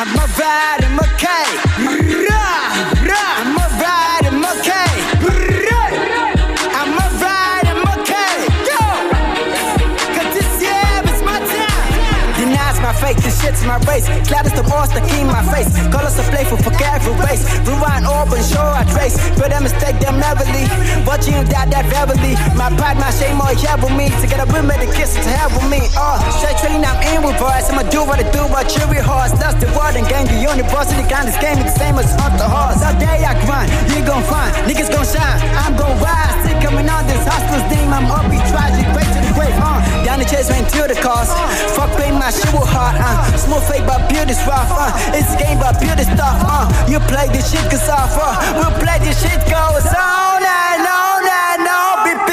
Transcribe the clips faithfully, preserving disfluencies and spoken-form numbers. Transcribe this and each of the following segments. I'm a ride in my cake. I'm a ride in my cake. I'm a ride in my cake. Yo! Cause this year is my time. Denies my fate, this shit's my race. Cloud is the monster, king my face. Colors are playful for every race. Rewind, open, show I trace. But I mistake them heavily. Watching you die that verbally. My pride, my shame, all here with me. Together we made a kiss to hell with me. Oh, straight train, I'm in reverse. I'ma do what I do, but cheery hearts. Lost the world and gained the universe. And the kind this game is the same as on the horse. All day I grind, you gon' find. Niggas gon' shine, I'm gon' rise. Still coming on this hustler's name. I'm up, be tragic, great to the grave, huh? Down the chase, went to the cost. Fuck, play my shit with heart, uh. Smooth fake, but beauty's rough, uh. It's a game, but beauty stuff, uh. You play this shit, cause off, uh. We'll play this shit, goes on and on.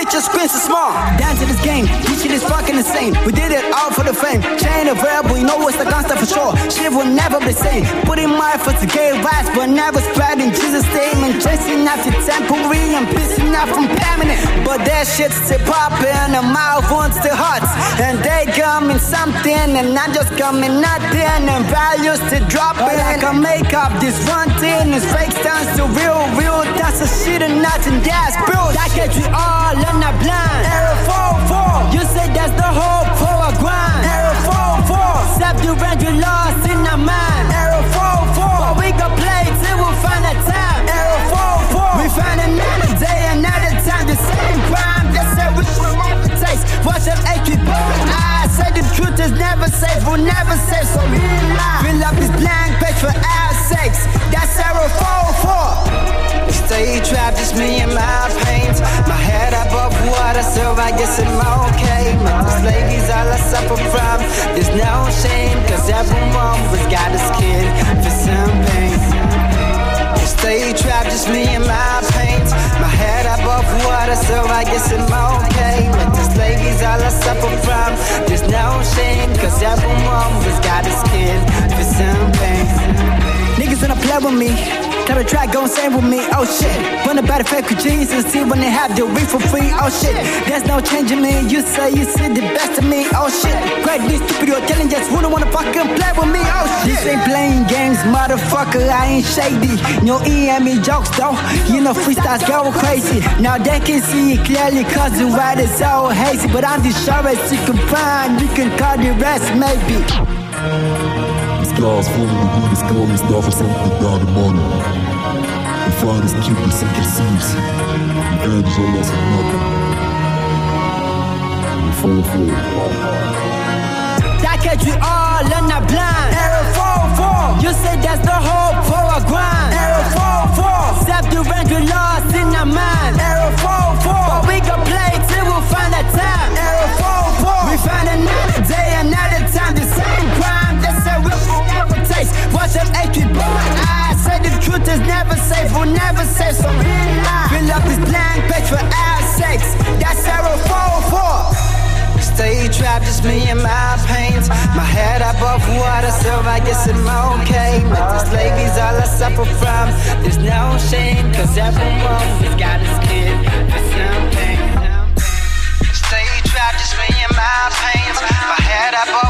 Just screens are small. Down to this game, this shit is fucking insane. We did it all for the fame. Chain of verb, we know it's the constant for sure. Shit will never be same. Putting my efforts to gain rights, but never spreading Jesus' name. And chasing after temporary and pissing off from permanent. But that shit's still popping, and my wounds still hot. And they coming something, and I'm just coming nothing. And values still dropping. But I can make up this one thing. It's fake sounds to real, real. That's a shit and nothing, that's bro. That gets you all up. I'm not blind. Error four oh four. You say that's the hope for a grind. Error four oh four. Except you ran, you lost in our mind. Error four oh four. But we gon' play till we find a time. Error four oh four. We find another day, another time. The same crime. Just say we should never taste. Watch up eight people. I say the truth is never safe. We'll never safe. So we lie. Fill up this blank page for our sakes. That's Error four oh four. Stay trapped, just me and my pains. My head above water, so I guess I'm okay. But this lady's all I suffer from. There's no shame, cause everyone was got a skin for some pain. Stay trapped, just me and my pains. My head above water, so I guess I'm okay. But this lady's all I suffer from. There's no shame, cause everyone was got a skin for some pain. Niggas wanna play with me. Got a track, gon' sing with me, oh shit. Wanna buy the fake with Jesus, see when they have the reef for free, oh shit. There's no changing me, you say you see the best of me, oh shit. Greatly stupid, you're telling just who don't wanna fucking play with me, oh shit. This ain't playing games, motherfucker, I ain't shady. No E M E jokes though, you know freestyles go crazy. Now they can see it clearly cause the ride is so hazy. But I'm the surest you can find, you can call the rest maybe. Stars falling, the weed is calling, star for something without the money. The fire is cupid, sink your seas. The end is all us for nothing. We fall for it. That catch you all and not blind. Error four oh four. You say that's the hope for a grind. Error four oh four. Except you ran, you lost in our mind. Error four oh four. But we gon' play till we find a time. Error four oh four. We find another day, another time, the same crime. Watch them eight people. I say the truth is never safe. We'll never safe. So we lie. Fill up this blank page for our sakes. That's Error four oh four. Stay trapped, just me and my pains. My head above water, so I guess I'm okay. But this lady's all I suffer from. There's no shame, cause everyone has got his kid for something. Stay trapped, just me and my pains. My head above